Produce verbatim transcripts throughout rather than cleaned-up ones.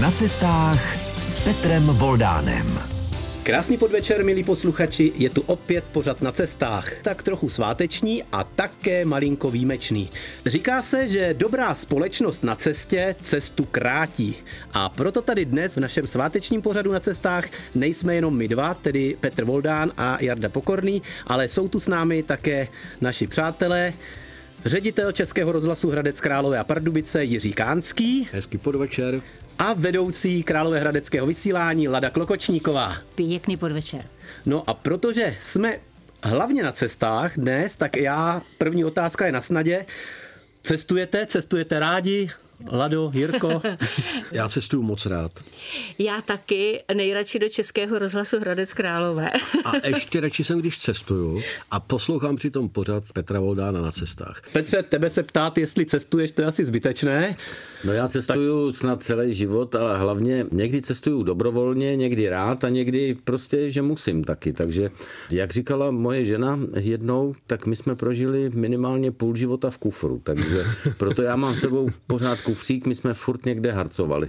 Na cestách s Petrem Voldánem. Krásný podvečer, milí posluchači, je tu opět pořad Na cestách. Tak trochu sváteční a také malinko výjimečný. Říká se, že dobrá společnost na cestě cestu krátí. A proto tady dnes v našem svátečním pořadu Na cestách nejsme jenom my dva, tedy Petr Voldán a Jarda Pokorný, ale jsou tu s námi také naši přátelé, ředitel Českého rozhlasu Hradec Králové a Pardubice Jiří Kánský. Hezký podvečer. A vedoucí královéhradeckého vysílání Lada Klokočníková. Pěkný podvečer. No a protože jsme hlavně na cestách dnes, tak já, první otázka je na snadě. Cestujete, cestujete rádi? Lado, Jirko. Já cestuju moc rád. Já taky, nejradši do Českého rozhlasu Hradec Králové. A ještě radši jsem, když cestuju a poslouchám přitom pořad Petra Voldána Na cestách. Petře, tebe se ptát, jestli cestuješ, to je asi zbytečné. No já cestuju tak... snad celý život, ale hlavně někdy cestuju dobrovolně, někdy rád a někdy prostě, že musím taky. Takže jak říkala moje žena jednou, tak my jsme prožili minimálně půl života v kufru. Takže proto já mám s sebou pořád kufřík, my jsme furt někde harcovali.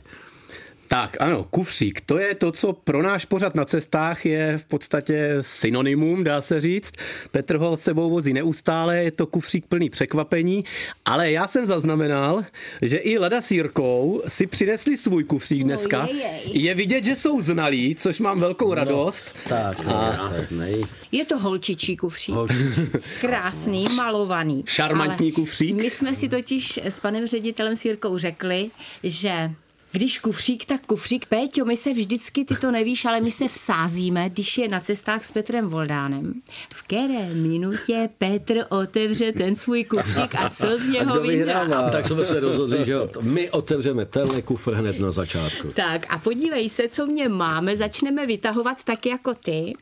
Tak ano, kufřík, to je to, co pro náš pořad Na cestách je v podstatě synonymum, dá se říct. Petr ho s sebou vozí neustále, je to kufřík plný překvapení, ale já jsem zaznamenal, že i Lada s Jirkou si přinesli svůj kufřík dneska. No, je, je. je vidět, že jsou znalí, což mám velkou radost. No, tak, a... krásný. Je to holčičí kufřík. Holčičí. Krásný, malovaný. Šarmantní ale kufřík. My jsme si totiž s panem ředitelem s Jirkou řekli, že... Když kufřík, tak kufřík. Péťo, my se vždycky, ty to nevíš, ale my se vsázíme, když je Na cestách s Petrem Voldánem. V které minutě Petr otevře ten svůj kufřík a co z něho vyhrává? Tak jsme se rozhodli, že my otevřeme tenhle kufr hned na začátku. Tak a podívej se, co v něm máme. Začneme vytahovat tak jako ty.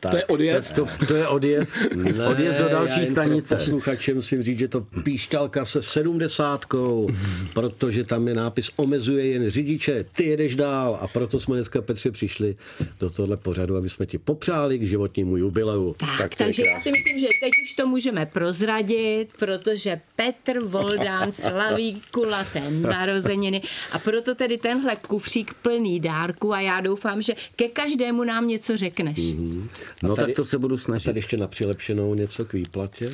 Tak, to je odjezd? To, to je odjezd. Ne, odjezd do další stanice. Posluchačem musím říct, že to píšťalka se sedmdesátkou, protože tam je nápis omezuje jen řidiče, ty jedeš dál. A proto jsme dneska, Petře, přišli do tohle pořadu, aby jsme ti popřáli k životnímu jubileu. Tak, tak takže já si myslím, že teď už to můžeme prozradit, protože Petr Voldán slaví kulaté narozeniny. A proto tedy tenhle kufřík plný dárku a já doufám, že ke každému nám něco řekneš. Mm-hmm. A no tady, tak to se budu snažit. Tady ještě na přilepšenou něco k výplatě.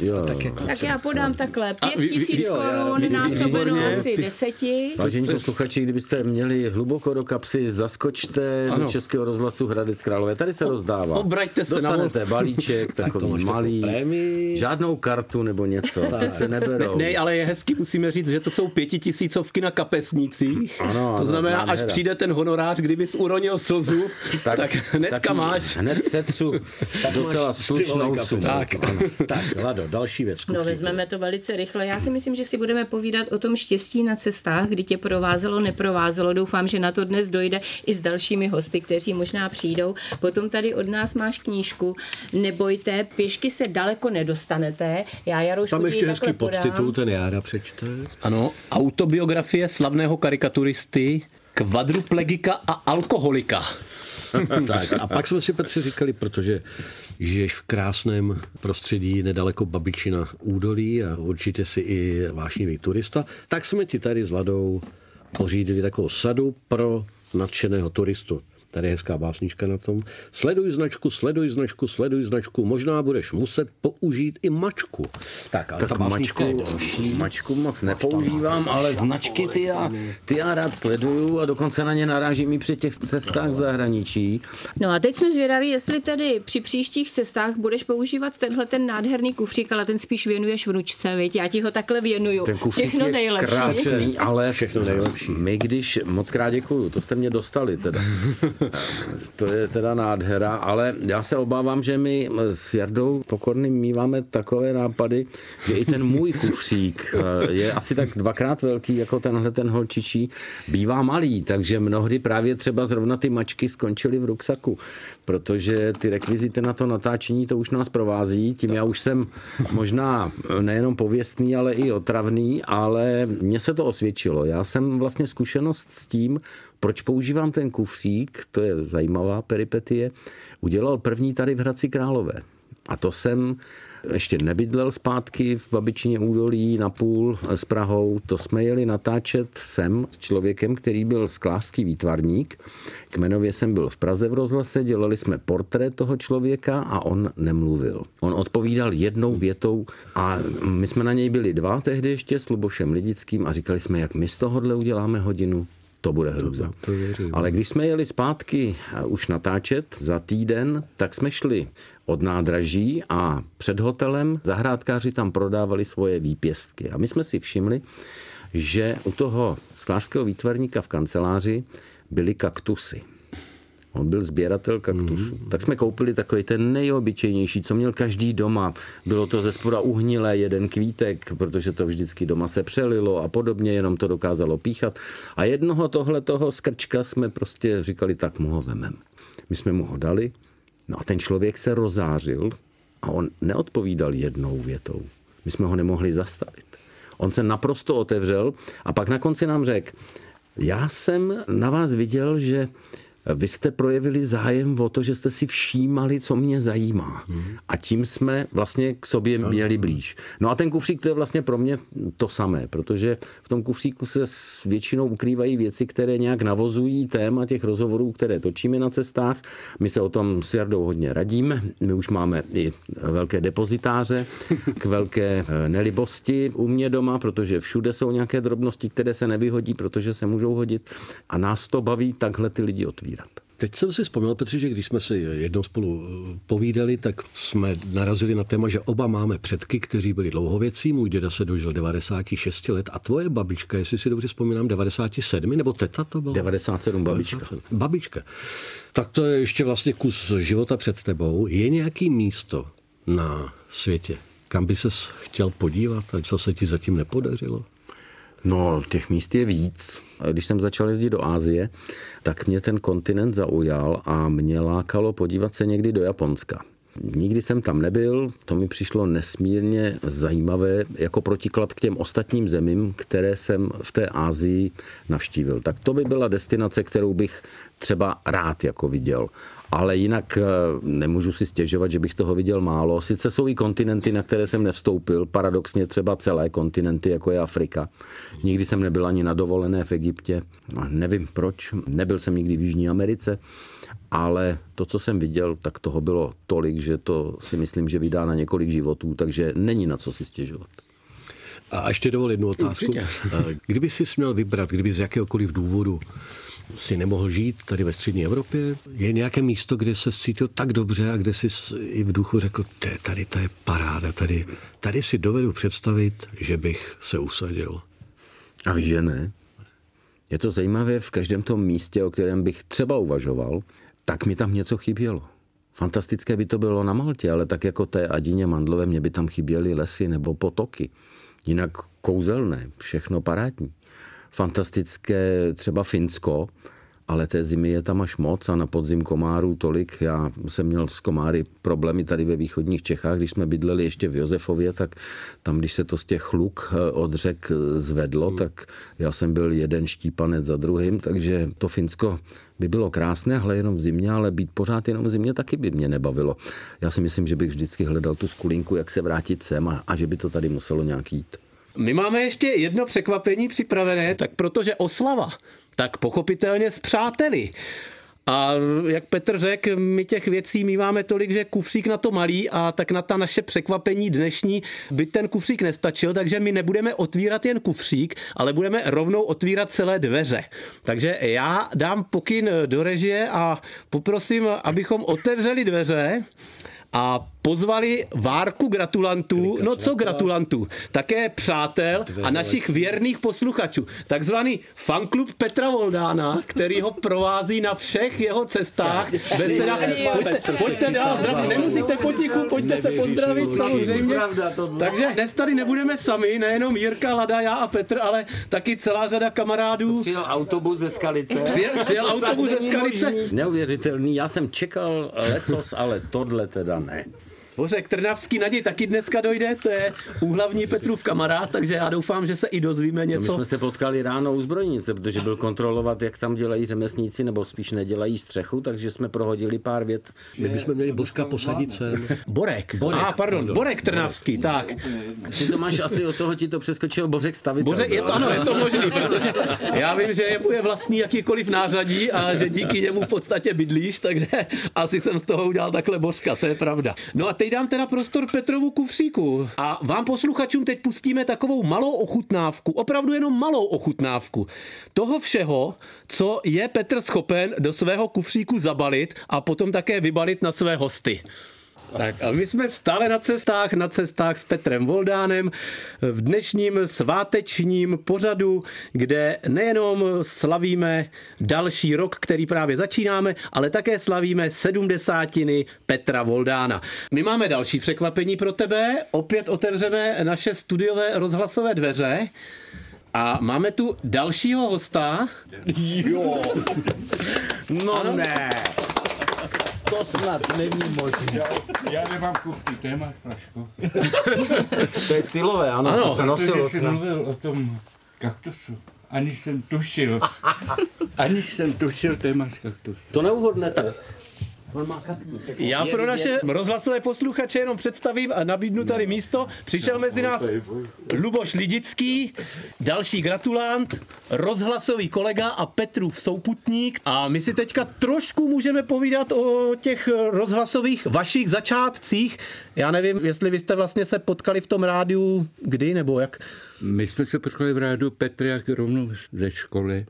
Jo. Tak, jako tak já podám takhle. Pět tisíc korun násobeno asi deseti. Vážení posluchači, kdybyste měli hluboko do kapsy, zaskočte ano. do Českého rozhlasu Hradec Králové. Tady se o, rozdává. Obraťte se na vol. Dostanete balíček, takový tak malý. Žádnou kartu nebo něco. Tak. Se neberou. Ne, ne, ale je hezky, musíme říct, že to jsou pětitisícovky na kapesnicích. Ano, to znamená, ano, až nádhera. Přijde ten honorář, kdybys uronil slzu, tak, tak hnedka máš. Hned setřu docela slušnou sumu. Tak, Lado. Další věc. No, vezmeme to velice rychle. Já si myslím, že si budeme povídat o tom štěstí na cestách, kdy tě provázelo, neprovázelo. Doufám, že na to dnes dojde i s dalšími hosty, kteří možná přijdou. Potom tady od nás máš knížku Nebojte, pěšky se daleko nedostanete. Já Jaroš, tam ještě hezký podtitul, ten Jára přečte. Ano, autobiografie slavného karikaturisty, kvadruplegika a alkoholika. Tak, a pak jsme si, Petře, říkali, protože žiješ v krásném prostředí nedaleko Babičina údolí a určitě si i vášnivý turista, tak jsme ti tady s Ladou pořídili takovou sadu pro nadšeného turistu. Tady je hezká básnička na tom. Sleduj značku, sleduj značku, sleduj značku. Možná budeš muset použít i mačku. Tak, ale tak ta básnička mačku, je další. Mačku moc nepoužívám, ale značky ty já, ty já rád sleduju a dokonce na ně narážím i při těch cestách v zahraničí. No a teď jsme zvědaví, jestli tedy při příštích cestách budeš používat tenhle ten nádherný kufřík, ale ten spíš věnuješ vnučce, viď? Já ti ho takhle věnuju. Ten kufřík je krásný, ale všechno nejlepší. My když, moc krát děkuju, to jste mě dostali teda. To je teda nádhera, ale já se obávám, že my s Jardou Pokorným míváme takové nápady, že i ten můj kufřík je asi tak dvakrát velký, jako tenhle ten holčičí, bývá malý, takže mnohdy právě třeba zrovna ty mačky skončily v ruksaku, protože ty rekvizity na to natáčení, to už nás provází, tím já už jsem možná nejenom pověstný, ale i otravný, ale mně se to osvědčilo. Já jsem vlastně zkušenost s tím, proč používám ten kufřík, to je zajímavá peripetie, udělal první tady v Hradci Králové. A to jsem ještě nebydlel zpátky v Babičině údolí na půl s Prahou. To jsme jeli natáčet sem s člověkem, který byl sklářský výtvarník. Kmenově jsem byl v Praze v rozhlase, dělali jsme portrét toho člověka a on nemluvil. On odpovídal jednou větou a my jsme na něj byli dva tehdy ještě s Lubošem Lidickým a říkali jsme, jak my z tohohle uděláme hodinu. To bude hruza. To, to Ale když jsme jeli zpátky už natáčet za týden, tak jsme šli od nádraží a před hotelem zahrádkáři tam prodávali svoje výpěstky. A my jsme si všimli, že u toho sklářského výtvarníka v kanceláři byly kaktusy. On byl sběratel kaktusů. Mm-hmm. Tak jsme koupili takový ten nejobyčejnější, co měl každý doma. Bylo to ze spoda uhnilé, jeden kvítek, protože to vždycky doma se přelilo a podobně, jenom to dokázalo píchat. A jednoho tohletoho skrčka jsme prostě říkali, tak mu ho vememe. My jsme mu ho dali, no a ten člověk se rozářil a on neodpovídal jednou větou. My jsme ho nemohli zastavit. On se naprosto otevřel a pak na konci nám řekl, já jsem na vás viděl, že vy jste projevili zájem o to, že jste si všímali, co mě zajímá. A tím jsme vlastně k sobě měli blíž. No a ten kufřík, to je vlastně pro mě to samé, protože v tom kufříku se většinou ukrývají věci, které nějak navozují téma těch rozhovorů, které točíme na cestách. My se o tom s Jardou hodně radíme. My už máme i velké depozitáře k velké nelibosti u mě doma, protože všude jsou nějaké drobnosti, které se nevyhodí, protože se můžou hodit. A nás to baví takhle ty lidi otvírat. Teď jsem si vzpomněl, Petře, že když jsme si jednou spolu povídali, tak jsme narazili na téma, že oba máme předky, kteří byli dlouhověcí. Můj děda se dožil devadesáti šesti let a tvoje babička, jestli si dobře vzpomínám, devadesát sedm, nebo teta to byla? devadesát sedm babička. devadesát sedm Babička. Tak to je ještě vlastně kus života před tebou. Je nějaký místo na světě, kam by ses chtěl podívat a co se ti zatím nepodařilo? No, těch míst je víc. Když jsem začal jezdit do Asie, tak mě ten kontinent zaujal a mě lákalo podívat se někdy do Japonska. Nikdy jsem tam nebyl, to mi přišlo nesmírně zajímavé jako protiklad k těm ostatním zemím, které jsem v té Asii navštívil. Tak to by byla destinace, kterou bych třeba rád jako viděl. Ale jinak nemůžu si stěžovat, že bych toho viděl málo. Sice jsou i kontinenty, na které jsem nevstoupil, paradoxně třeba celé kontinenty, jako je Afrika. Nikdy jsem nebyl ani na dovolené v Egyptě, nevím proč, nebyl jsem nikdy v Jižní Americe, ale to, co jsem viděl, tak toho bylo tolik, že to si myslím, že vydá na několik životů, takže není na co si stěžovat. A ještě dovol jednu otázku. Určitě. Kdyby jsi měl vybrat, kdyby z jakéhokoliv důvodu si nemohl žít tady ve střední Evropě, je nějaké místo, kde se cítil tak dobře a kde si i v duchu řekl, tady to je paráda, tady, tady si dovedu představit, že bych se usadil. A víš, že ne. Je to zajímavé, v každém tom místě, o kterém bych třeba uvažoval, tak mi tam něco chybělo. Fantastické by to bylo na Maltě, ale tak jako té Adině Mandlové mě by tam chyběly lesy nebo potoky. Jinak kouzelné, všechno parádní. Fantastické třeba Finsko, ale té zimy je tam až moc a na podzim komárů tolik. Já jsem měl s komáry problémy tady ve východních Čechách, když jsme bydleli ještě v Josefově, tak tam, když se to z těch luk od řek zvedlo, hmm. tak já jsem byl jeden štípanec za druhým, takže to Finsko by bylo krásné, ale jenom v zimě, ale být pořád jenom v zimě taky by mě nebavilo. Já si myslím, že bych vždycky hledal tu skulinku, jak se vrátit sem a, a že by to tady muselo nějak jít. My máme ještě jedno překvapení připravené, tak protože oslava, tak pochopitelně s přáteli. A jak Petr řekl, my těch věcí míváme tolik, že kufřík na to malý a tak na ta naše překvapení dnešní by ten kufřík nestačil, takže my nebudeme otvírat jen kufřík, ale budeme rovnou otvírat celé dveře. Takže já dám pokyn do režie a poprosím, abychom otevřeli dveře a pozvali várku gratulantů, no co gratulantů, také přátel a našich věrných posluchačů. Takzvaný fanklub Petra Voldána, který ho provází na všech jeho cestách. Veselá, pojďte, pojďte dál, zdraví, nemusíte potichu, pojďte se pozdravit samozřejmě. Takže dnes tady nebudeme sami, nejenom Jirka, Lada, já a Petr, ale taky celá řada kamarádů. Přijel autobus ze Skalice. Přijel, přijel autobus ze Skalice. Neuvěřitelný, já jsem čekal lecos, ale tohle teda ne. Borek Trnavský, Naděj taky dneska dojde, to je úhlavní Petrův kamarád, takže já doufám, že se i dozvíme něco. No, my jsme se potkali ráno u zbrojnice, protože byl kontrolovat, jak tam dělají řemeslníci, nebo spíš nedělají střechu, takže jsme prohodili pár vět. My bychom měli Božka posadit sem. Borek. Borek. A, ah, pardon, Borek Trnavský, tak. Ty to máš asi od toho, ti to přeskočil Božek stavit. Bože, je to, ano, je to možný, protože já vím, že je vlastní jakýkoliv nářadí a že díky němu v podstatě bydlíš, takže asi jsem z toho udělal takhle Božka, to je pravda. No a teď dám teda prostor Petrovu kufříku a vám posluchačům teď pustíme takovou malou ochutnávku, opravdu jenom malou ochutnávku toho všeho, co je Petr schopen do svého kufříku zabalit a potom také vybalit na své hosty. Tak a my jsme stále na cestách, na cestách s Petrem Voldánem v dnešním svátečním pořadu, kde nejenom slavíme další rok, který právě začínáme, ale také slavíme sedmdesátiny Petra Voldána. My máme další překvapení pro tebe, opět otevřeme naše studiové rozhlasové dveře. A máme tu dalšího hosta. Jo, no ano. Ne. To snad není možné. Já, já nemám kupky, to je máš, Praško. To je stylové, ano, ano, to se nosilo. Protože jsi mluvil o tom kaktusu. Aniž jsem tušil. Aniž jsem tušil, to je máš kaktus. To neuhodnete. Já pro naše rozhlasové posluchače jenom představím a nabídnu tady místo. Přišel mezi nás Luboš Lidický, další gratulant, rozhlasový kolega a Petrův souputník. A my si teďka trošku můžeme povídat o těch rozhlasových vašich začátcích. Já nevím, jestli vy jste vlastně se potkali v tom rádiu kdy, nebo jak? My jsme se potkali v rádiu Petr jak rovnou ze školy.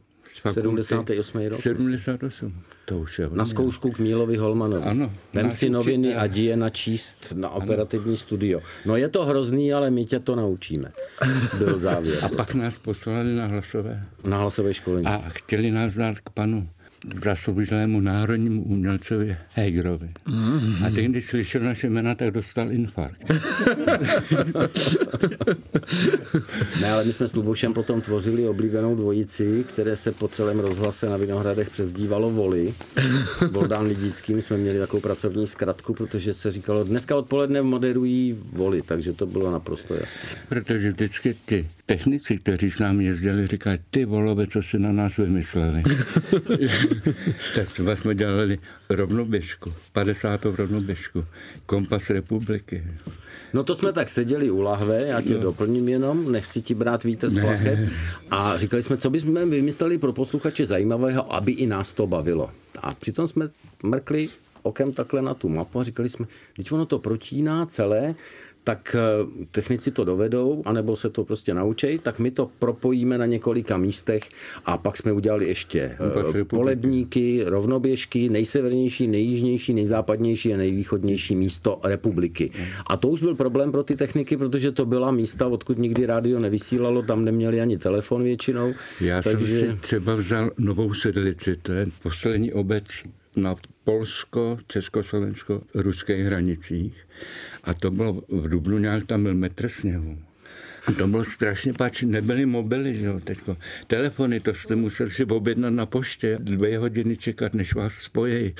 sedmdesátý osmý rok. sedmdesát osm. To už je na zkoušku k Mílovi Holmanovi. Ano. Vem si noviny učitel a jdi je načíst na operativní ano. studio. No je to hrozný, ale my tě to naučíme. Byl závěr. A pak nás poslali na hlasové. Na hlasové školení. A chtěli nás dát k panu zasloužilému národnímu umělcovi Hegerovi. Mm-hmm. A teď, když slyšel naše jména, tak dostal infarkt. Ne, ale my jsme s Lubošem potom tvořili oblíbenou dvojici, které se po celém rozhlase na Vinohradech přezdívalo Voli. Voldán Lidický, my jsme měli takovou pracovní zkratku, protože se říkalo, dneska odpoledne moderují Voli, takže to bylo naprosto jasné. Protože vždycky ty technici, kteří s námi jezdili, říkají, ty volové, co si na nás vymysleli. Tak třeba jsme dělali rovnoběžku, padesátou rovnoběžku, kompas republiky. No to jsme tak seděli u lahve, já tě no. doplním jenom, nechci ti brát vítez ne. plachet. A říkali jsme, co bychom vymysleli pro posluchače zajímavého, aby i nás to bavilo. A přitom jsme mrkli okem takhle na tu mapu a říkali jsme, když ono to protíná celé, tak technici to dovedou, anebo se to prostě naučejí, tak my to propojíme na několika místech a pak jsme udělali ještě poledníky, rovnoběžky, nejsevernější, nejjižnější, nejzápadnější a nejvýchodnější místo republiky. A to už byl problém pro ty techniky, protože to byla místa, odkud nikdy rádio nevysílalo, tam neměli ani telefon většinou. Já takže... jsem si třeba vzal Novou Sedlici, to je poslední obec na Polsko, Československo, ruských hranicích. A to bylo v dubnu nějak, tam byl metr sněhu. A to bylo strašně páč, nebyly mobily, že jo, teďko. Telefony, to jste museli si objednat na poště, dvě hodiny čekat, než vás spojí.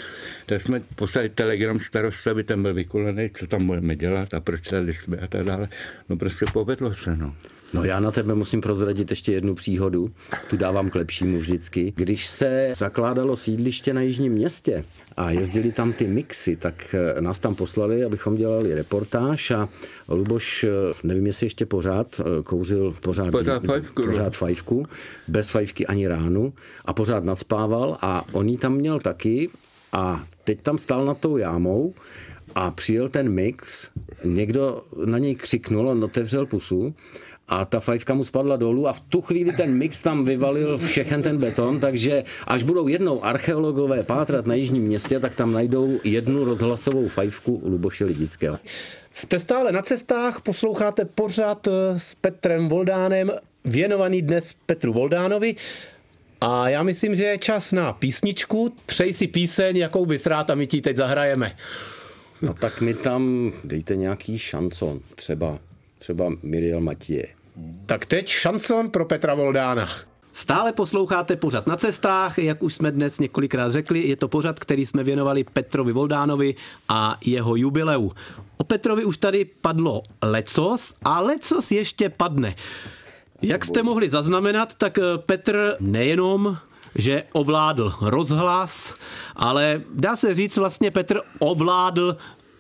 Tak jsme poslali telegram starosta, aby tam byl vykulený, co tam budeme dělat a proč tady jsme a tak dále. No prostě povedlo se, no. No já na tebe musím prozradit ještě jednu příhodu, tu dávám k lepšímu vždycky. Když se zakládalo sídliště na Jižním Městě a jezdili tam ty mixy, tak nás tam poslali, abychom dělali reportáž a Luboš, nevím jestli ještě pořád, kouřil pořád, pořád, fajfku, pořád fajfku, bez fajfky ani ránu a pořád nadspával a on ji tam měl taky a teď tam stál nad tou jámou a přijel ten mix, někdo na něj křiknul, on otevřel pusu a ta fajfka mu spadla dolů a v tu chvíli ten mix tam vyvalil všechen ten beton, takže až budou jednou archeologové pátrat na Jižním Městě, tak tam najdou jednu rozhlasovou fajfku Luboše Lidického. Jste stále na cestách, posloucháte pořad s Petrem Voldánem, věnovaný dnes Petru Voldánovi. A já myslím, že je čas na písničku. Přej si píseň, jakou bys rád a my ti teď zahrajeme. No tak mi tam dejte nějaký šanson, třeba, třeba Miriel Matěje. Tak teď šanson pro Petra Voldána. Stále posloucháte pořad Na cestách, jak už jsme dnes několikrát řekli, je to pořad, který jsme věnovali Petrovi Voldánovi a jeho jubileu. O Petrovi už tady padlo lecos a lecos ještě padne. Jak jste mohli zaznamenat, tak Petr nejenom že ovládl rozhlas, ale dá se říct vlastně Petr ovládl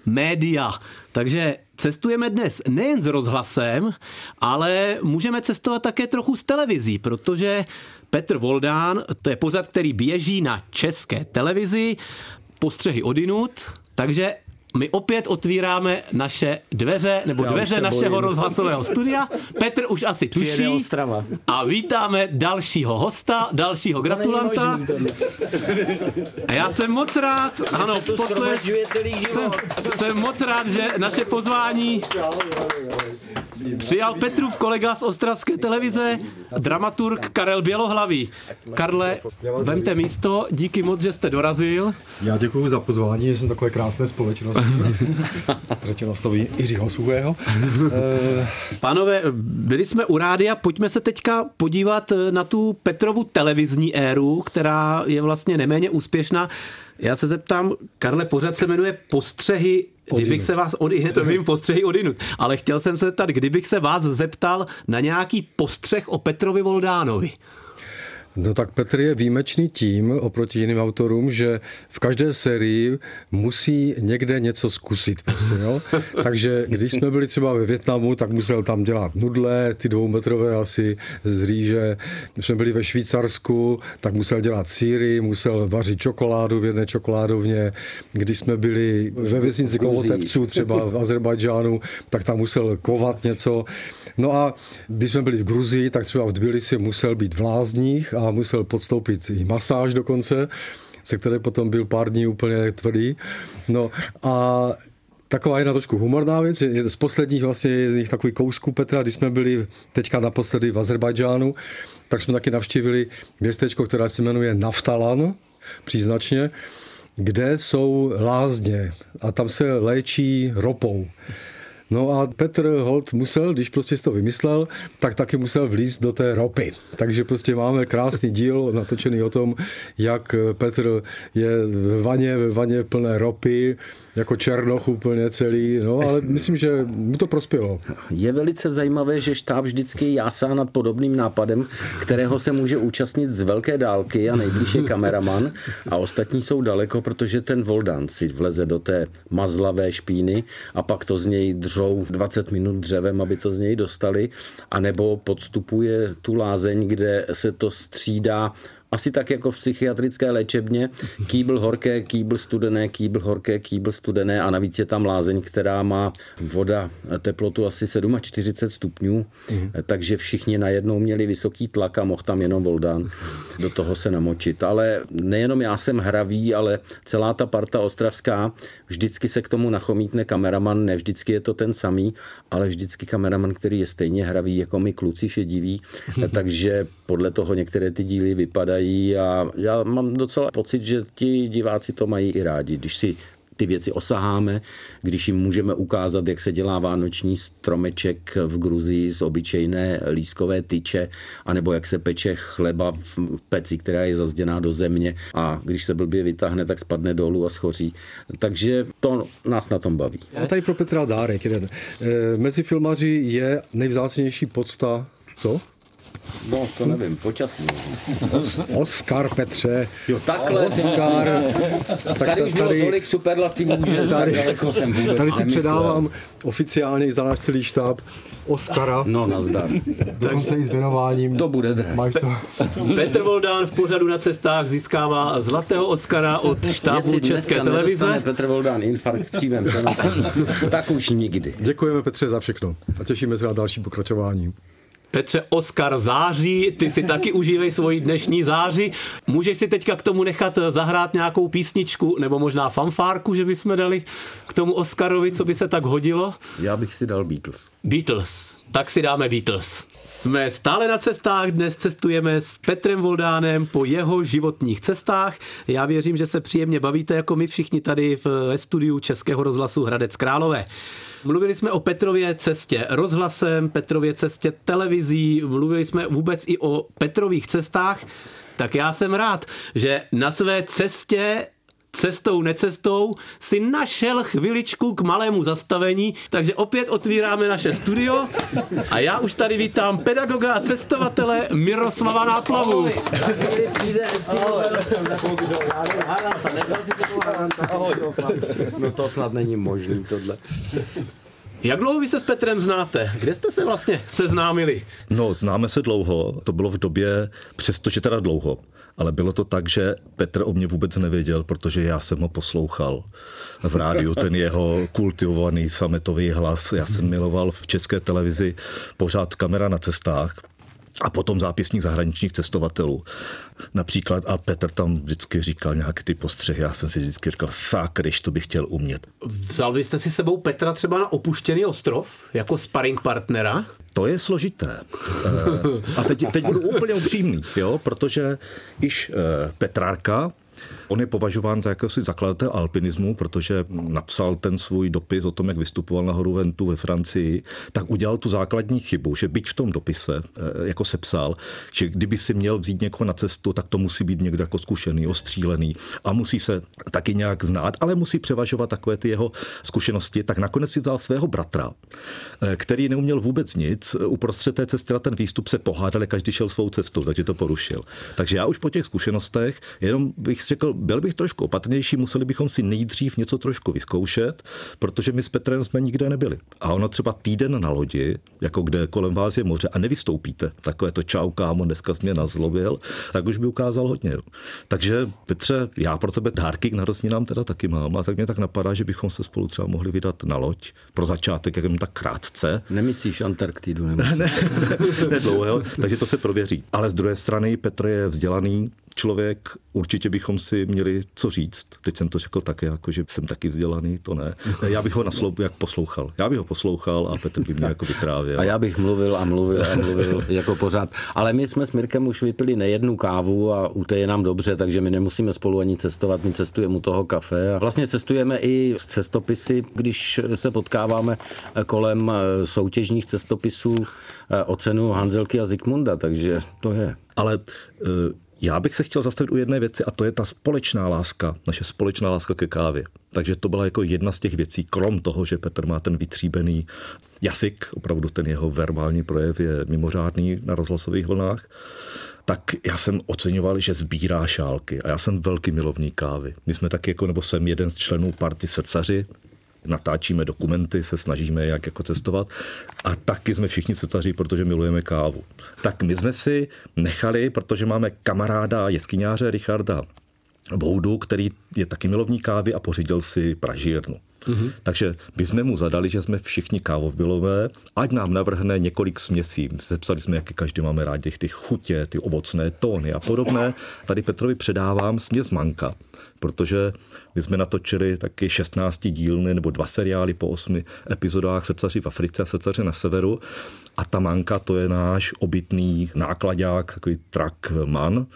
média. Takže cestujeme dnes nejen s rozhlasem, ale můžeme cestovat také trochu s televizí, protože Petr Voldán, to je pořad, který běží na České televizi, Postřehy odinut, takže my opět otvíráme naše dveře, nebo Já dveře našeho bojím. rozhlasového studia. Petr už asi tuší. A vítáme dalšího hosta, dalšího gratulanta. A já jsem moc rád, ano, potlesk, jsem, jsem moc rád, že naše pozvání přijal Petrův kolega z Ostravské televize, dramaturg Karel Bělohlavý. Karle, vemte místo, díky moc, že jste dorazil. Já děkuju za pozvání, že jsem takové krásné společnosti. Řečeno slovo Jiřího Suchého. Pánové, byli jsme u rádia, pojďme se teďka podívat na tu Petrovu televizní éru, která je vlastně neméně úspěšná. Já se zeptám, Karle, pořád se jmenuje Postřehy, odinut. kdybych se vás odinut, to vím, postřehy odinut, ale chtěl jsem se zeptat, kdybych se vás zeptal na nějaký postřeh o Petrovi Voldánovi. No tak Petr je výjimečný tím, oproti jiným autorům, že v každé sérii musí někde něco zkusit. Prostě, jo? Takže když jsme byli třeba ve Vietnamu, tak musel tam dělat nudle, ty dvoumetrové asi z rýže. Když jsme byli ve Švýcarsku, tak musel dělat sýry, musel vařit čokoládu v jedné čokoládovně. Když jsme byli ve vesnici Kohotepců, třeba v Azerbajdžánu, tak tam musel kovat něco. No a když jsme byli v Gruzii, tak třeba v Tbilisi musel být v lázních a musel podstoupit i masáž dokonce, se které potom byl pár dní úplně tvrdý. No a taková jedna trošku humorná věc, je z posledních vlastně jedných takových kousků Petra, když jsme byli teďka naposledy v Azerbajdžánu, tak jsme taky navštívili městečko, které se jmenuje Naftalan, příznačně, kde jsou lázně a tam se léčí ropou. No a Petr holt musel, když prostě si to vymyslel, tak taky musel vlízt do té ropy. Takže prostě máme krásný díl natočený o tom, jak Petr je v vaně, v vaně plné ropy, jako černoch úplně celý, no ale myslím, že mu to prospělo. Je velice zajímavé, že štáb vždycky jásá nad podobným nápadem, kterého se může účastnit z velké dálky a nejblíž je kameraman a ostatní jsou daleko, protože ten Voldán si vleze do té mazlavé špíny a pak to z něj dřou dvacet minut dřevem, aby to z něj dostali, anebo podstupuje tu lázeň, kde se to střídá asi tak jako v psychiatrické léčebně, kýbl horké, kýbl studené, kýbl horké, kýbl studené a navíc je tam lázeň, která má voda teplotu asi čtyřicet sedm stupňů, mm. takže všichni najednou měli vysoký tlak a mohl tam jenom Voldán do toho se namočit. Ale nejenom já jsem hravý, ale celá ta parta ostravská, vždycky se k tomu nachomítne kameraman, ne vždycky je to ten samý, ale vždycky kameraman, který je stejně hravý, jako my kluci šediví, takže podle toho některé ty díly vypadají a já mám docela pocit, že ti diváci to mají i rádi, když si ty věci osaháme, když jim můžeme ukázat, jak se dělá vánoční stromeček v Gruzii z obyčejné lískové tyče, anebo jak se peče chleba v peci, která je zazděná do země a když se blbě vytáhne, tak spadne dolů a schoří. Takže to nás na tom baví. A tady pro Petra dárek jeden. E, mezi filmaři je nejvzácnější pocta, co? No, to nevím, počasí. Oscar, Petře. Jo, takhle. Oscar. Tak tady už bylo tady, tolik superlativů, že tady, daleko jsem vůbec tady ti předávám oficiálně za náš celý štáb Oscara. No, nazdar. Takže s věnováním. To bude dré. To... Petr Voldán v pořadu Na cestách získává zlatého Oscara od štábu České televize. Petr Voldán infarkt s příjmem. Tak už nikdy. Děkujeme, Petře, za všechno. A těšíme se na další pokračování. Petře, Oscar září, ty si taky užívej svoji dnešní září. Můžeš si teďka k tomu nechat zahrát nějakou písničku, nebo možná fanfárku, že bychom dali k tomu Oscarovi, co by se tak hodilo? Já bych si dal Beatles. Beatles. Tak si dáme Beatles. Jsme stále na cestách, dnes cestujeme s Petrem Voldánem po jeho životních cestách. Já věřím, že se příjemně bavíte, jako my všichni tady ve studiu Českého rozhlasu Hradec Králové. Mluvili jsme o Petrově cestě rozhlasem, Petrově cestě televizí, mluvili jsme vůbec i o Petrových cestách, tak já jsem rád, že na své cestě cestou necestou si našel chviličku k malému zastavení, takže opět otvíráme naše studio a já už tady vítám pedagoga a cestovatele Miroslava Náplavu. No to snad není možný tohle. Jak dlouho vy se s Petrem znáte? Kde jste se vlastně seznámili? No, známe se dlouho, to bylo v době, přestože teda dlouho, ale bylo to tak, že Petr o mě vůbec nevěděl, protože já jsem ho poslouchal v rádiu, ten jeho kultivovaný sametový hlas. Já jsem miloval v České televizi pořád Kamera na cestách a potom Zápisník zahraničních cestovatelů. Například a Petr tam vždycky říkal nějaké ty postřehy. Já jsem si vždycky říkal, sakryš, to bych chtěl umět. Vzal byste si sebou Petra třeba na opuštěný ostrov jako sparring partnera? To je složité. A teď, teď budu úplně upřímný, jo? Protože již Petrárka, on je považován za jakýsi zakladatel alpinismu, protože napsal ten svůj dopis o tom, jak vystupoval na horu Ventu ve Francii, tak udělal tu základní chybu, že byť v tom dopise, jako se psal, že kdyby si měl vzít někoho na cestu, tak to musí být někdo jako zkušený, ostřílený a musí se taky nějak znát, ale musí převažovat takové ty jeho zkušenosti. Tak nakonec si vzal svého bratra, který neuměl vůbec nic, uprostřed té cesty na ten výstup se pohádali, každý šel svou cestou, takže to porušil. Takže já už po těch zkušenostech jenom bych řekl, byl bych trošku opatrnější, museli bychom si nejdřív něco trošku vyzkoušet, protože my s Petrem jsme nikde nebyli. A ono třeba týden na lodi, jako kde kolem vás je moře a nevystoupíte, takové to čau kámo, dneska jsi mě nazlobil, tak už by ukázal hodně. Takže Petře, já pro tebe dárky k narozeninám teda taky mám a tak mě tak napadá, že bychom se spolu třeba mohli vydat na loď pro začátek, jak jen tak krátce. Nemyslíš Antarktidu? Nemyslíš. Ne, ne, dlouho, takže to se prověří. Ale z druhé strany Petr je vzdělaný člověk, určitě bychom si měli co říct. Teď jsem to řekl také, jako, že jsem taky vzdělaný, to ne. Já bych ho naslou, jak poslouchal. Já bych ho poslouchal a Petr by mě jako vytrávěl. A já bych mluvil a mluvil a mluvil jako pořád. Ale my jsme s Mirkem už vypili nejednu kávu a u té je nám dobře, takže my nemusíme spolu ani cestovat, my cestujeme u toho kafe. A vlastně cestujeme i s cestopisy, když se potkáváme kolem soutěžních cestopisů o cenu Hanzelky a Zikmunda, takže to je. Ale já bych se chtěl zastavit u jedné věci a to je ta společná láska, naše společná láska ke kávě. Takže to byla jako jedna z těch věcí, krom toho, že Petr má ten vytříbený jazyk, opravdu ten jeho verbální projev je mimořádný na rozhlasových vlnách, tak já jsem oceňoval, že sbírá šálky a já jsem velký milovník kávy. My jsme taky jako, nebo jsem jeden z členů party Secaři, natáčíme dokumenty, se snažíme jak jako cestovat a taky jsme všichni cestaři, protože milujeme kávu. Tak my jsme si nechali, protože máme kamaráda jeskyňáře Richarda Boudu, který je taky milovník kávy a pořídil si pražírnu. Mm-hmm. Takže bychom mu zadali, že jsme všichni kávovbilové, ať nám navrhne několik směsí. Sepsali jsme, jak každý máme rádi, ty chutě, ty ovocné tóny a podobné. Tady Petrovi předávám směs Manka, protože my jsme natočili taky šestnáct dílny nebo dva seriály po osmi epizodách Srdcaři v Africe a Srdcaři na severu. A ta Manka, to je náš obytný nákladák, takový truckman.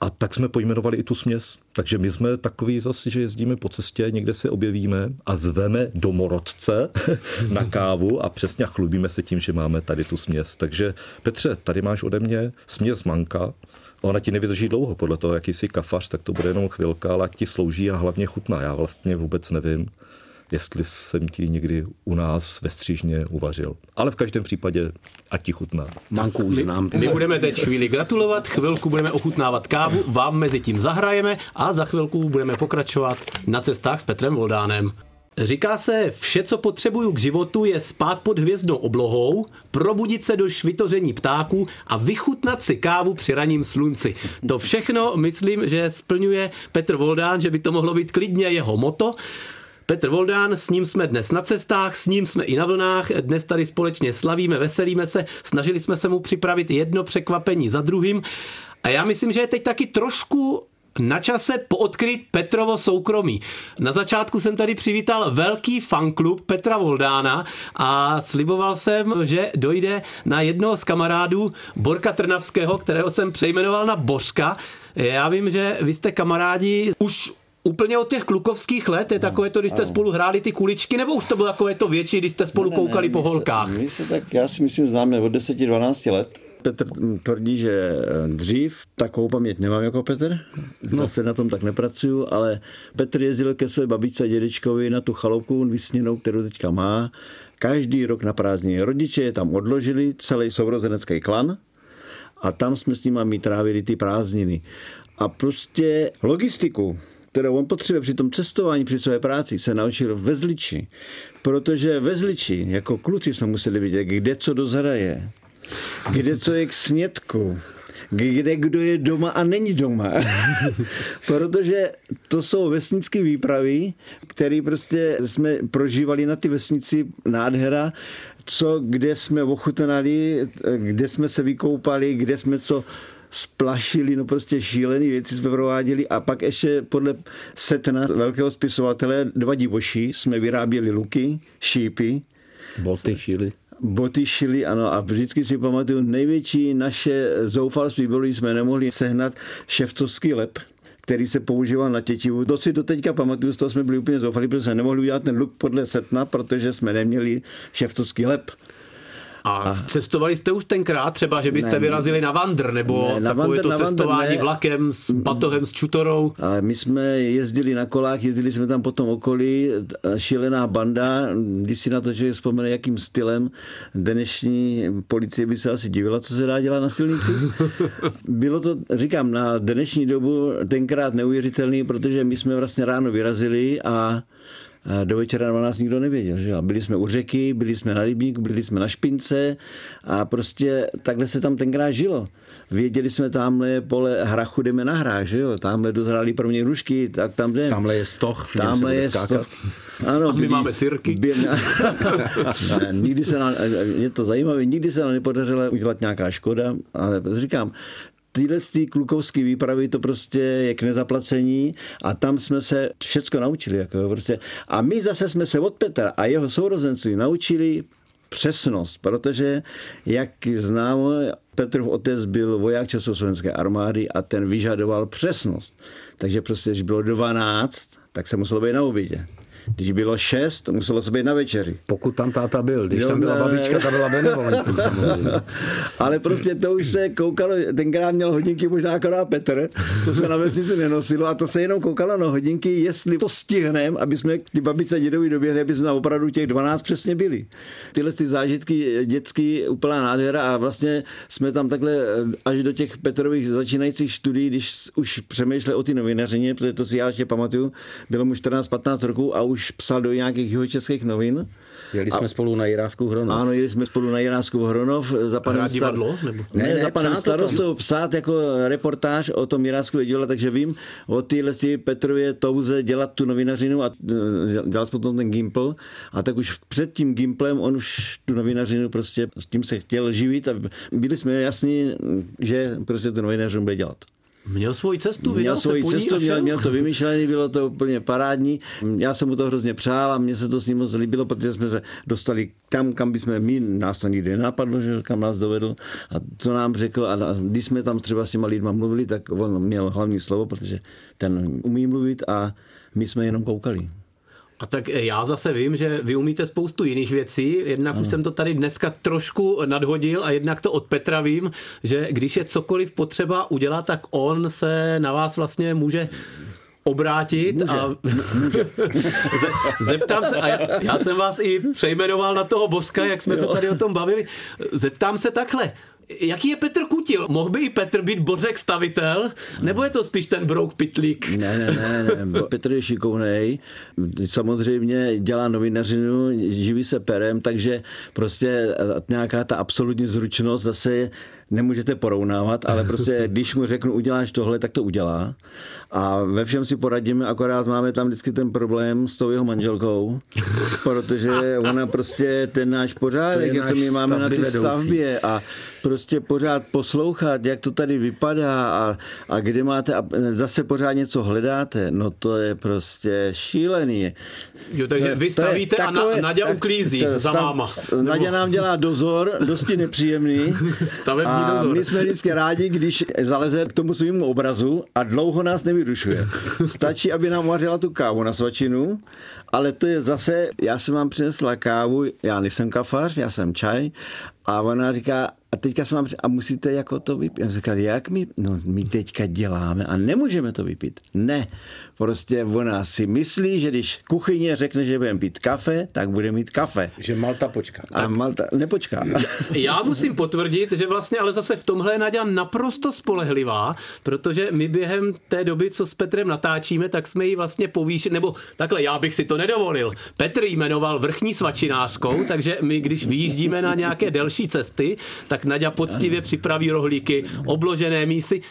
A tak jsme pojmenovali i tu směs. Takže my jsme takový zase, že jezdíme po cestě, někde se objevíme a zveme domorodce na kávu a přesně chlubíme se tím, že máme tady tu směs. Takže Petře, tady máš ode mě směs Manka. Ona ti nevydrží dlouho, podle toho, jaký jsi kafař, tak to bude jenom chvilka, ale ti slouží a hlavně chutná. Já vlastně vůbec nevím, jestli jsem ti někdy u nás ve střížně uvařil. Ale v každém případě a ti chutná. Manku už znám. My, my budeme teď chvíli gratulovat, chvilku budeme ochutnávat kávu, vám mezi tím zahrajeme a za chvilku budeme pokračovat na cestách s Petrem Voldánem. Říká se, vše, co potřebuju k životu, je spát pod hvězdnou oblohou, probudit se do švitoření ptáků a vychutnat si kávu při raním slunci. To všechno, myslím, že splňuje Petr Voldán, že by to mohlo být klidně jeho motto. Petr Voldán, s ním jsme dnes na cestách, s ním jsme i na vlnách, dnes tady společně slavíme, veselíme se, snažili jsme se mu připravit jedno překvapení za druhým a já myslím, že je teď taky trošku Na čase poodkryt Petrovo soukromí. Na začátku jsem tady přivítal velký fanklub Petra Voldána a sliboval jsem, že dojde na jednoho z kamarádů Borka Trnavského, kterého jsem přejmenoval na Bořka. Já vím, že vy jste kamarádi už úplně od těch klukovských let, je takové to, když jste spolu hráli ty kuličky, nebo už to bylo takové to větší, když jste spolu ne, ne, koukali ne, po holkách? Se, se tak, já si myslím, známe od deseti dvanácti let. Petr tvrdí, že dřív takovou paměť nemám jako Petr, zase no. Na tom tak nepracuju, ale Petr jezdil ke své babičce a dědečkovi na tu chaloupku vysněnou, kterou teďka má, každý rok na prázdní. Rodiče je tam odložili, celý sourozenecký klan, a tam jsme s nimi trávili ty prázdniny. A prostě logistiku, kterou on potřebuje při tom cestování, při své práci, se naučil ve Zliči, protože ve Zliči jako kluci jsme museli vidět, kde co dozraje. Kde co je k snědku, kde kdo je doma a není doma. Protože to jsou vesnické výpravy, které prostě jsme prožívali na ty vesnici, nádhera, co, kde jsme ochutnali, kde jsme se vykoupali, kde jsme co splašili, no prostě šílené věci jsme prováděli, a pak ještě podle Setna, velkého spisovatele, dva divoší, jsme vyráběli luky, šípy. Boty šily. Boty šily, ano, a vždycky si pamatuju, největší naše zoufalství bylo, že jsme nemohli sehnat šefcovský lep, který se používal na tětivu. To si doteďka pamatuju, z toho jsme byli úplně zoufali, protože jsme nemohli udělat ten luk podle Setna, protože jsme neměli šefcovský lep. A cestovali jste už tenkrát třeba, že byste ne, vyrazili na vandr, nebo ne, na takové vandr, to cestování vandr, vlakem s batohem, s čutorou? A my jsme jezdili na kolách, jezdili jsme tam po tom okolí, šílená banda, když si na to člověk vzpomene, jakým stylem, dnešní policie by se asi divila, co se dá dělat na silnici. Bylo to, říkám, na dnešní dobu tenkrát neuvěřitelný, protože my jsme vlastně ráno vyrazili a do večera o nás nikdo nevěděl, že jo. Byli jsme u řeky, byli jsme na rybníku, byli jsme na špince a prostě takhle se tam tenkrát žilo. Věděli jsme, tamhle pole hrachu jdeme na hrách, že jo. Tamhle dozrály první rušky, tak tam jdeme. Tamhle je stoch, tamhle je stoch. Ano, a my byli, máme sirky. Byli, ne, nikdy se nám, je to zajímavé, nikdy se nám nepodařilo udělat nějaká škoda, ale říkám, tyhle ty klukovské výpravy, to prostě je k nezaplacení a tam jsme se všecko naučili. Jako prostě. A my zase jsme se od Petra a jeho sourozenci naučili přesnost, protože, jak známo, Petrův otec byl voják Československé armády a ten vyžadoval přesnost. Takže prostě, když bylo dvanáct, tak se muselo být na obědě. Když bylo šest, muselo se být na večeři. Pokud tam táta byl, když jo, tam byla babička, ta byla benevolentní samozřejmě. Ale prostě to už se koukalo, tenkrát měl hodinky možná akorát Petr, to se na vesnici nenosilo a to se jenom koukalo na hodinky, jestli to stihneme, aby jsme ty babice dědovi doběhli, aby jsme opravdu těch dvanáct přesně byli. Tyhle ty zážitky dětský, úplná nádhera, a vlastně jsme tam takhle až do těch Petrových začínajících studií, když už přemýšlel o ty novinařině, protože to si já ještě pamatuju, bylo mu čtrnáct patnáct roků a už už psal do nějakých jihočeských novin. Jeli jsme a... spolu na Jirásku Hronov. Ano, jeli jsme spolu na Jirásku Hronov. Za panem star... ne, ne, za panem starostou psát jako reportáž o tom Jiráskově díle, takže vím o téhle Petrově touze dělat tu novinařinu a dělal potom ten Gimpl. A tak už před tím Gimplem on už tu novinařinu prostě s tím se chtěl živit a byli jsme jasní, že prostě tu novinařinu bude dělat. Měl svoji cestu, vydal se po ní a šel. Měl svoji cestu, měl to vymýšlený, bylo to úplně parádní. Já jsem mu to hrozně přál a mně se to s ním moc líbilo, protože jsme se dostali tam, kam bychom my, nás to nikdy nenapadlo, že kam nás dovedl a co nám řekl. A když jsme tam třeba s těma lidma mluvili, tak on měl hlavní slovo, protože ten umí mluvit a my jsme jenom koukali. A tak já zase vím, že vy umíte spoustu jiných věcí, jednak ano. Už jsem to tady dneska trošku nadhodil a jednak to od Petra vím, že když je cokoliv potřeba udělat, tak on se na vás vlastně může obrátit může. A může. Ze, zeptám se, a já, já jsem vás i přejmenoval na toho Božka, jak jsme jo. se tady o tom bavili, zeptám se takhle. Jaký je Petr Kutil? Mohl by i Petr být Bořek stavitel? Nebo je to spíš ten Brouk Pitlík? Ne, ne, ne, ne. Petr je šikovnej. Samozřejmě dělá novinařinu, živí se perem, takže prostě nějaká ta absolutní zručnost zase nemůžete porovnávat, ale prostě když mu řeknu uděláš tohle, tak to udělá. A ve všem si poradíme, akorát máme tam vždycky ten problém s tou jeho manželkou, protože ona prostě ten náš pořádek, jak to my máme na té stavbě a prostě pořád poslouchat, jak to tady vypadá a, a kde máte a zase pořád něco hledáte, no to je prostě šílený. Jo, takže no, vy stavíte a takové, Naďa tak, uklízí za váma. Naďa nám dělá dozor, dosti nepříjemný. Stavební a dozor. My jsme vždycky rádi, když zaleze k tomu svému obrazu a dlouho nás nevyrušuje. Stačí, aby nám uvařila tu kávu na svačinu, ale to je zase, já jsem vám přinesla kávu, já nejsem kafař, já jsem čaj, a ona říká, a teďka se mám a musíte jako to vypít. Já jsem říkal, jak my, no my teďka děláme a nemůžeme to vypít. Ne, prostě ona si myslí, že když kuchyně řekne, že budeme pít kafe, tak bude mít kafe. Že Malta počká. A tak. Malta nepočká. Já musím potvrdit, že vlastně ale zase v tomhle je Naďa naprosto spolehlivá, protože my během té doby, co s Petrem natáčíme, tak jsme ji vlastně povýšili, nebo takhle, já bych si to nedovolil. Petr ji jmenoval vrchní svačinářkou, takže my, když vyjíždíme na nějaké delší cesty, tak Naďa poctivě připraví rohlíky, obložené mísy.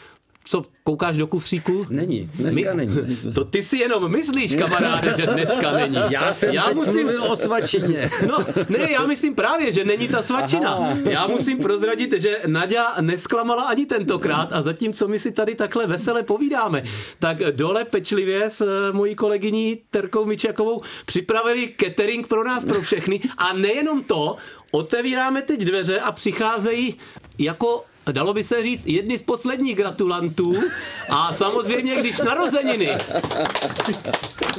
Co, koukáš do kufříku? Není, dneska My, není. To ty si jenom myslíš, kamaráde, že dneska není. Já, jsem já musím o svačině. No, ne, já myslím právě, že není ta svačina. Aha. Já musím prozradit, že Naďa nesklamala ani tentokrát a zatímco my si tady takhle vesele povídáme, tak dole pečlivě s mojí kolegyní Terkou Mičiakovou připravili catering pro nás, pro všechny a nejenom to, otevíráme teď dveře a přicházejí jako dalo by se říct, jedni z posledních gratulantů a samozřejmě, když narozeniny,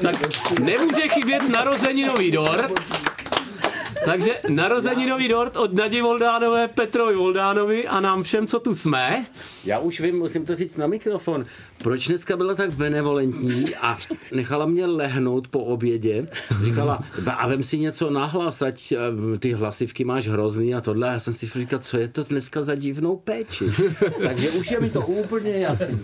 tak nemůže chybět narozeninový dort. Takže narozeninový dort od Nadi Voldánové, Petrovi Voldánovi a nám všem, co tu jsme. Já už vím, musím to říct na mikrofon, proč dneska byla tak benevolentní a nechala mě lehnout po obědě. Říkala, a vem si něco nahlas, ať ty hlasivky máš hrozný a tohle. A já jsem si říkal, co je to dneska za divnou péči. Takže už je mi to úplně jasný.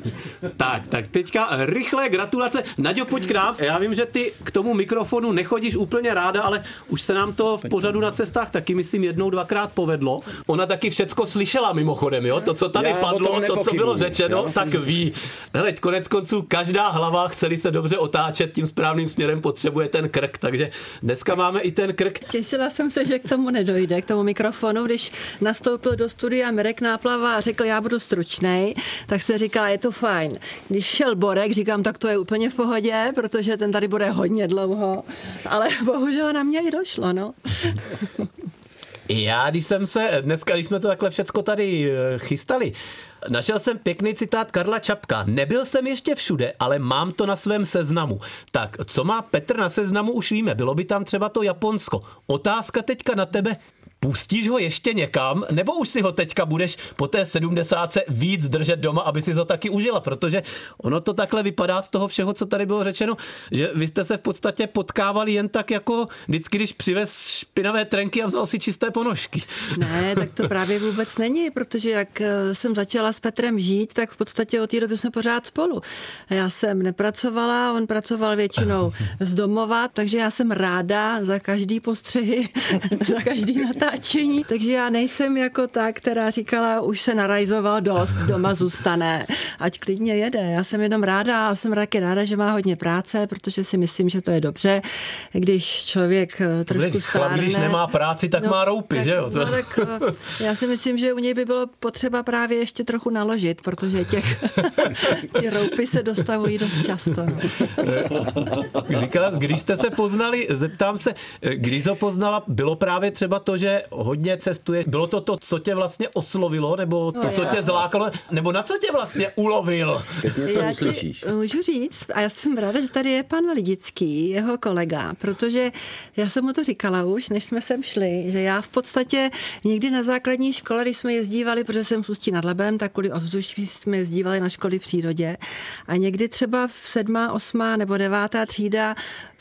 Tak, tak teďka rychlé gratulace. Naďo, pojď k nám. Já vím, že ty k tomu mikrofonu nechodíš úplně ráda, ale už se nám to v pořadu na cestách taky, myslím, jednou, dvakrát povedlo. Ona taky všecko slyšela mimochodem, jo? To, co tady já padlo, to, co bylo řečeno, já tak ví. Hele, konec konců každá hlava, chceli se dobře otáčet tím správným směrem, potřebuje ten krk, takže dneska máme i ten krk. Těšila jsem se, že k tomu nedojde, k tomu mikrofonu, když nastoupil do studia Mirek Náplava a řekl, já budu stručnej, tak se říká, je to fajn. Když šel Borek, říkám, tak to je úplně v pohodě, protože ten tady bude hodně dlouho, ale bohužel na mě i došlo, no. Já, když jsem se dneska, když jsme to takhle všecko tady chystali, našel jsem pěkný citát Karla Čapka. Nebyl jsem ještě všude, ale mám to na svém seznamu. Tak, co má Petr na seznamu, už víme. Bylo by tam třeba to Japonsko. Otázka teďka na tebe. Pustíš ho ještě někam, nebo už si ho teďka budeš po té sedmdesátce víc držet doma, aby si ho taky užila, protože ono to takhle vypadá z toho všeho, co tady bylo řečeno, že vy jste se v podstatě potkávali jen tak jako vždycky, když přivez špinavé trenky a vzal si čisté ponožky. Ne, tak to právě vůbec není, protože jak jsem začala s Petrem žít, tak v podstatě od té doby jsme pořád spolu. Já jsem nepracovala, on pracoval většinou z domova, takže já jsem ráda za každý postřehy, za každý natáčení. Takže já nejsem jako ta, která říkala, už se narajzoval dost, doma zůstane, ať klidně jede. Já jsem jenom ráda a jsem taky ráda, že má hodně práce, protože si myslím, že to je dobře, když člověk trošku stárne. Když nemá práci, tak no, má roupy, tak, že jo? No, tak, já si myslím, že u něj by bylo potřeba právě ještě trochu naložit, protože těch ty roupy se dostavují dost často. Říkala, když jste se poznali, zeptám se, když ho poznala, bylo právě třeba to, že hodně cestuje. Bylo to to, co tě vlastně oslovilo, nebo to, no, co já. tě zlákalo, nebo na co tě vlastně ulovil? Teď něco uslyšíš. Můžu říct, a já jsem ráda, že tady je pan Lidický, jeho kolega, protože já jsem mu to říkala už, než jsme sem šli, že já v podstatě někdy na základní škole, když jsme jezdívali, protože jsem z Ústí nad Labem, tak kvůli ovzduší jsme jezdívali na školy v přírodě a někdy třeba v sedmá, osmá nebo devátá třída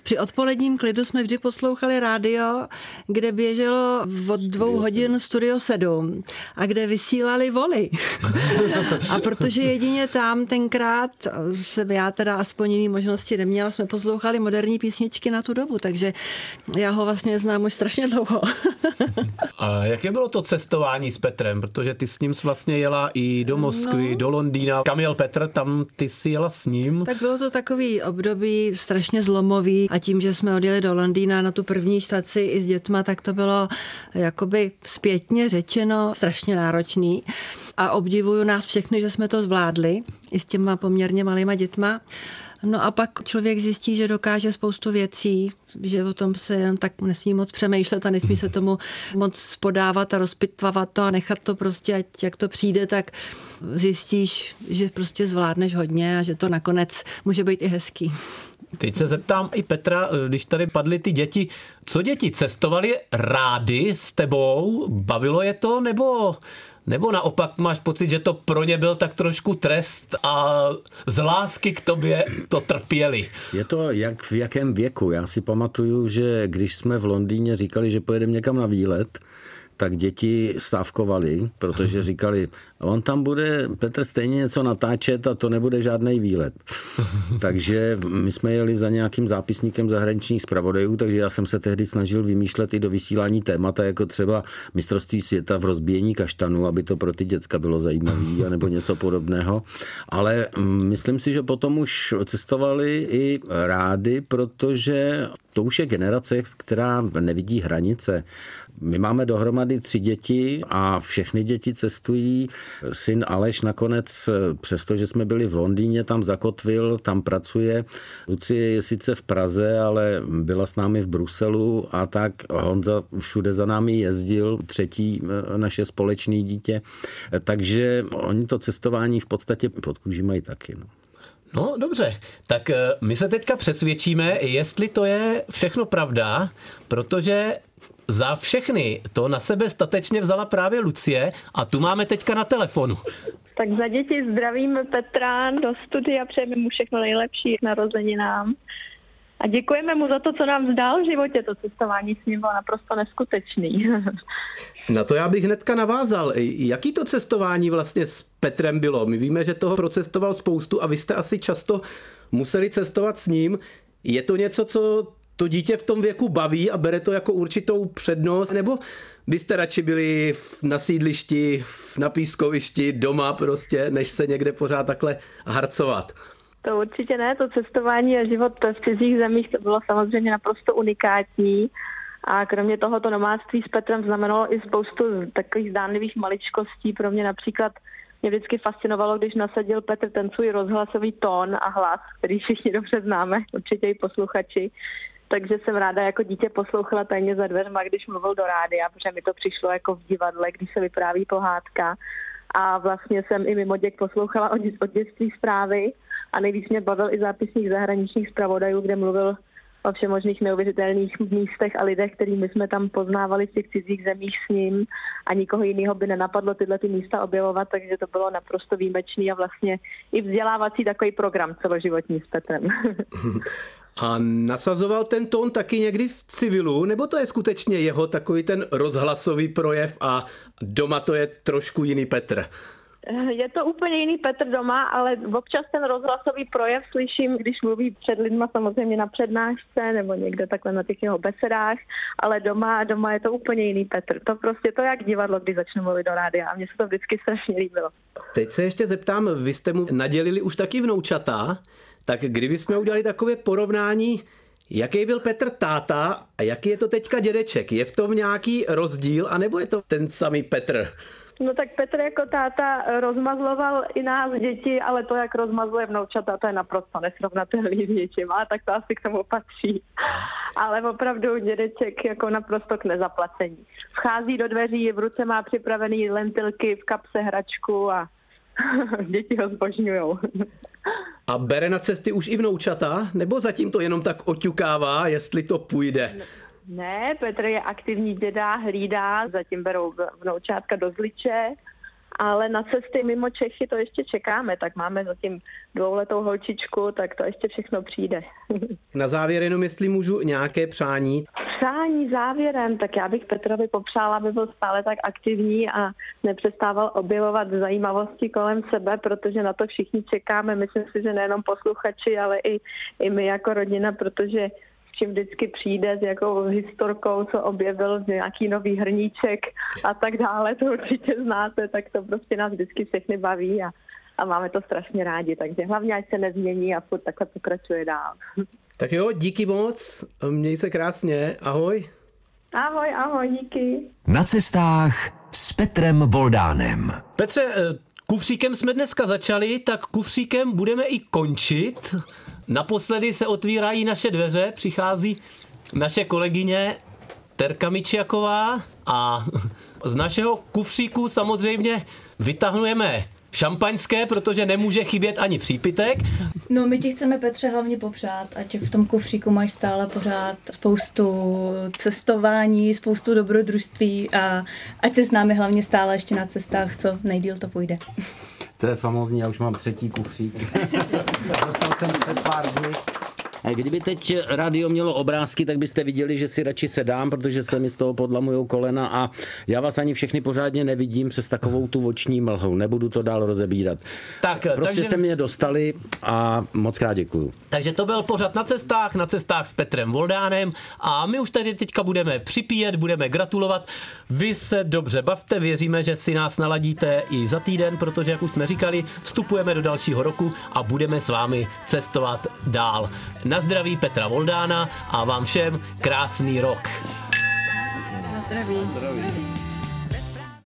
Při odpoledním klidu jsme vždy poslouchali rádio, kde běželo od dvou hodin Studio sedm a kde vysílali Voly. A protože jedině tam tenkrát, jsem já teda aspoň jiný možnosti neměla, jsme poslouchali moderní písničky na tu dobu, takže já ho vlastně znám už strašně dlouho. A jaké bylo to cestování s Petrem? Protože ty s ním vlastně jela i do Moskvy, no, do Londýna. Kam jel Petr, tam ty si jela s ním. Tak bylo to takový období strašně zlomový a tím, že jsme odjeli do Londýna na tu první štaci i s dětma, tak to bylo jakoby zpětně řečeno strašně náročný. A obdivuju nás všechny, že jsme to zvládli i s těma poměrně malýma dětma. No a pak člověk zjistí, že dokáže spoustu věcí, že o tom se jen tak nesmí moc přemýšlet a nesmí se tomu moc podávat a rozpitvavat to a nechat to prostě, ať jak to přijde, tak zjistíš, že prostě zvládneš hodně a že to nakonec může být i hezký. Teď se zeptám i Petra, když tady padly ty děti, co děti cestovaly rády s tebou? Bavilo je to, nebo... Nebo naopak máš pocit, že to pro ně byl tak trošku trest a z lásky k tobě to trpěli? Je to jak v jakém věku. Já si pamatuju, že když jsme v Londýně říkali, že pojedeme někam na výlet, tak děti stávkovali, protože říkali, on tam bude, Petr, stejně něco natáčet a to nebude žádný výlet. Takže my jsme jeli za nějakým zápisníkem zahraničních zpravodajů, takže já jsem se tehdy snažil vymýšlet i do vysílání témata, jako třeba mistrovství světa v rozbíjení kaštanů, aby to pro ty děcka bylo zajímavé, anebo něco podobného. Ale myslím si, že potom už cestovali i rádi, protože to už je generace, která nevidí hranice. My máme dohromady tři děti a všechny děti cestují. Syn Aleš nakonec, přestože jsme byli v Londýně, tam zakotvil, tam pracuje. Lucie je sice v Praze, ale byla s námi v Bruselu a tak Honza všude za námi jezdil, třetí naše společné dítě. Takže oni to cestování v podstatě pod kůží mají taky, no. No dobře, tak my se teďka přesvědčíme, jestli to je všechno pravda, protože za všechny to na sebe statečně vzala právě Lucie a tu máme teďka na telefonu. Tak za děti zdravím Petra do studia, přejeme mu všechno nejlepší k narozeninám. A děkujeme mu za to, co nám vzdal v životě, to cestování s ním bylo naprosto neskutečný. Na to já bych hnedka navázal. Jaký to cestování vlastně s Petrem bylo? My víme, že toho procestoval spoustu a vy jste asi často museli cestovat s ním. Je to něco, co to dítě v tom věku baví a bere to jako určitou přednost? Nebo byste radši byli na sídlišti, na pískovišti, doma prostě, než se někde pořád takhle harcovat? To určitě ne, to cestování a život v cizích zemích, to bylo samozřejmě naprosto unikátní a kromě toho to nomádství s Petrem znamenalo i spoustu takových zdánlivých maličkostí. Pro mě například mě vždycky fascinovalo, když nasadil Petr ten svůj rozhlasový tón a hlas, který všichni dobře známe, určitě i posluchači. Takže jsem ráda jako dítě poslouchala tajně za dveřma, když mluvil do rádia, protože mi to přišlo jako v divadle, když se vypráví pohádka. A vlastně jsem i mimo děk poslouchala od dětství zprávy a nejvíc mě bavil i zápisník zahraničních zpravodajů, kde mluvil o všemožných neuvěřitelných místech a lidech, kterými jsme tam poznávali v těch cizích zemích s ním a nikoho jiného by nenapadlo tyhle ty místa objevovat, takže to bylo naprosto výjimečný a vlastně i vzdělávací takový program celoživotní s Petrem. A nasazoval ten tón taky někdy v civilu, nebo to je skutečně jeho takový ten rozhlasový projev a doma to je trošku jiný Petr? Je to úplně jiný Petr doma, ale občas ten rozhlasový projev slyším, když mluví před lidma samozřejmě na přednášce nebo někde takhle na těch jeho besedách, ale doma doma je to úplně jiný Petr. To prostě to je jak divadlo, když začne mluvit do rádia a mně se to vždycky strašně líbilo. Teď se ještě zeptám, vy jste mu nadělili už taky vnoučata, tak kdybychom udělali takové porovnání, jaký byl Petr táta a jaký je to teďka dědeček? Je v tom nějaký rozdíl, anebo je to ten samý Petr? No tak Petr jako táta rozmazloval i nás děti, ale to, jak rozmazluje vnoučata, to je naprosto nesrovnatelný s něčím, ale tak to asi k tomu patří. Ale opravdu dědeček jako naprosto k nezaplacení. Vchází do dveří, v ruce má připravený lentilky, v kapse hračku a děti ho zbožňujou. A bere na cesty už i vnoučata? Nebo zatím to jenom tak oťukává, jestli to půjde? Ne. Ne, Petr je aktivní děda, hlídá, zatím berou vnoučátka do zliče ale na cesty mimo Čechy to ještě čekáme, tak máme zatím dvouletou holčičku, tak to ještě všechno přijde. Na závěr jenom, jestli můžu, nějaké přání? Přání závěrem, tak já bych Petrovi popřála, aby byl stále tak aktivní a nepřestával objevovat zajímavosti kolem sebe, protože na to všichni čekáme, myslím si, že nejenom posluchači, ale i, i my jako rodina, protože čím vždycky přijde s jakou historkou, co objevil nějaký nový hrníček a tak dále, to určitě znáte, tak to prostě nás vždycky všechny baví a, a máme to strašně rádi, takže hlavně ať se nezmění a furt takhle pokračuje dál. Tak jo, díky moc, měj se krásně, ahoj. Ahoj, ahoj, díky. Na cestách s Petrem Voldánem. Petře, kufříkem jsme dneska začali, tak kufříkem budeme i končit. Naposledy se otvírají naše dveře, přichází naše kolegyně Terka Mičiaková a z našeho kufříku samozřejmě vytahnujeme šampaňské, protože nemůže chybět ani přípitek. No, my ti chceme, Petře, hlavně popřát, ať v tom kufříku máš stále pořád spoustu cestování, spoustu dobrodružství a ať se s námi hlavně stále ještě na cestách, co nejdýl to půjde. To je famózní, já už mám třetí kufřík. Dostal jsem před pár dní. Kdyby teď rádio mělo obrázky, tak byste viděli, že si radši sedám, protože se mi z toho podlamujou kolena a já vás ani všechny pořádně nevidím přes takovou tu oční mlhu. Nebudu to dál rozebírat. Tak, prostě takže jste mě dostali a moc krát děkuju. Takže to byl pořad na cestách, na cestách s Petrem Voldánem a my už tady teďka budeme připíjet, budeme gratulovat. Vy se dobře bavte, věříme, že si nás naladíte i za týden, protože, jak už jsme říkali, vstupujeme do dalšího roku a budeme s vámi cestovat dál. Na zdraví Petra Voldána a vám všem krásný rok. Na zdraví. Na zdraví.